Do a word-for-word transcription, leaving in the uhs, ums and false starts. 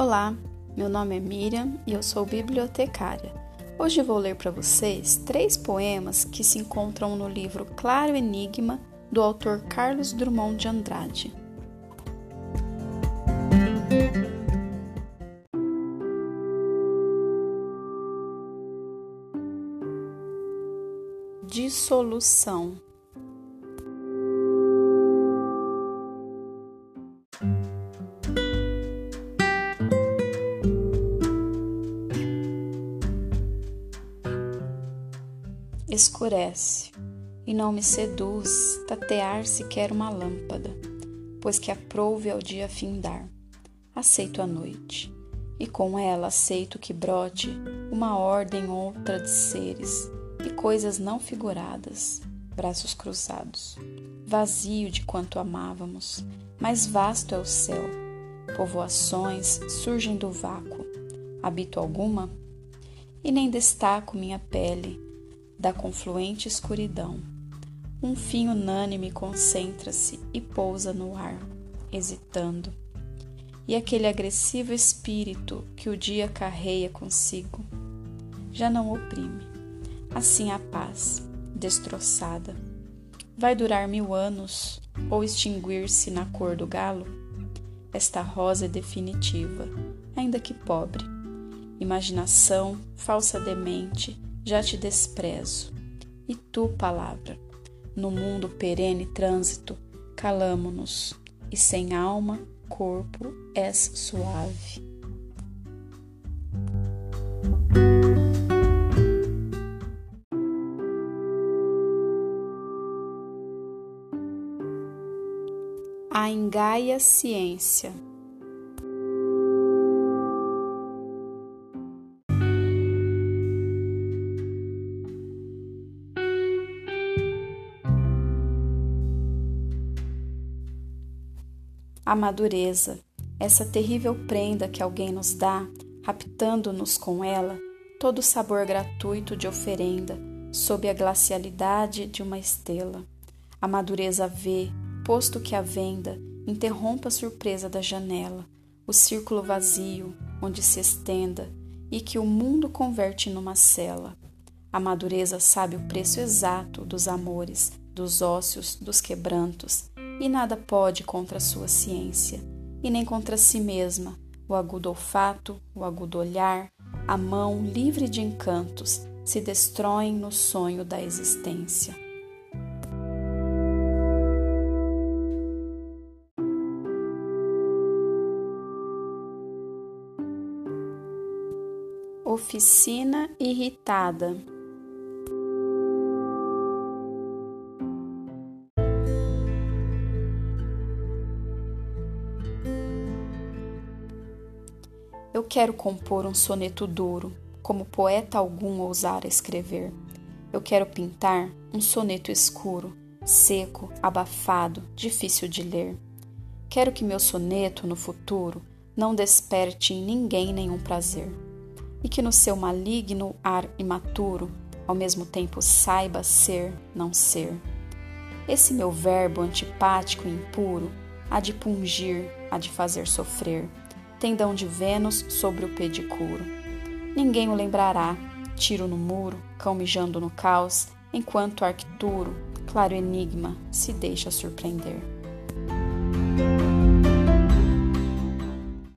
Olá, meu nome é Miriam e eu sou bibliotecária. Hoje vou ler para vocês três poemas que se encontram no livro Claro Enigma, do autor Carlos Drummond de Andrade. Dissolução. Escurece, e não me seduz tatear sequer uma lâmpada, pois que aprouve ao dia findar. Aceito a noite, e com ela aceito que brote uma ordem outra de seres e coisas não figuradas, braços cruzados, vazio de quanto amávamos, mas vasto é o céu. Povoações surgem do vácuo, habito alguma? E nem destaco minha pele da confluente escuridão. Um fim unânime concentra-se e pousa no ar, hesitando. E aquele agressivo espírito que o dia carreia consigo já não oprime. Assim a paz, destroçada, vai durar mil anos ou extinguir-se na cor do galo? Esta rosa é definitiva, ainda que pobre. Imaginação, falsa demente, já te desprezo, e tu, palavra, no mundo perene trânsito, calamo-nos, e sem alma, corpo, és suave. A engaia ciência. A madureza, essa terrível prenda que alguém nos dá, raptando-nos com ela, todo o sabor gratuito de oferenda, sob a glacialidade de uma estela. A madureza vê, posto que a venda, interrompa a surpresa da janela, o círculo vazio, onde se estenda, e que o mundo converte numa cela. A madureza sabe o preço exato dos amores, dos ócios, dos quebrantos, e nada pode contra a sua ciência, e nem contra si mesma, o agudo olfato, o agudo olhar, a mão livre de encantos, se destroem no sonho da existência. Oficina irritada. Eu quero compor um soneto duro, como poeta algum ousara escrever. Eu quero pintar um soneto escuro, seco, abafado, difícil de ler. Quero que meu soneto, no futuro, não desperte em ninguém nenhum prazer, e que no seu maligno ar imaturo, ao mesmo tempo saiba ser, não ser. Esse meu verbo antipático e impuro, há de pungir, há de fazer sofrer, tendão de Vênus sobre o pedicuro. Ninguém o lembrará, tiro no muro, cão mijando no caos, enquanto Arcturo, claro enigma, se deixa surpreender.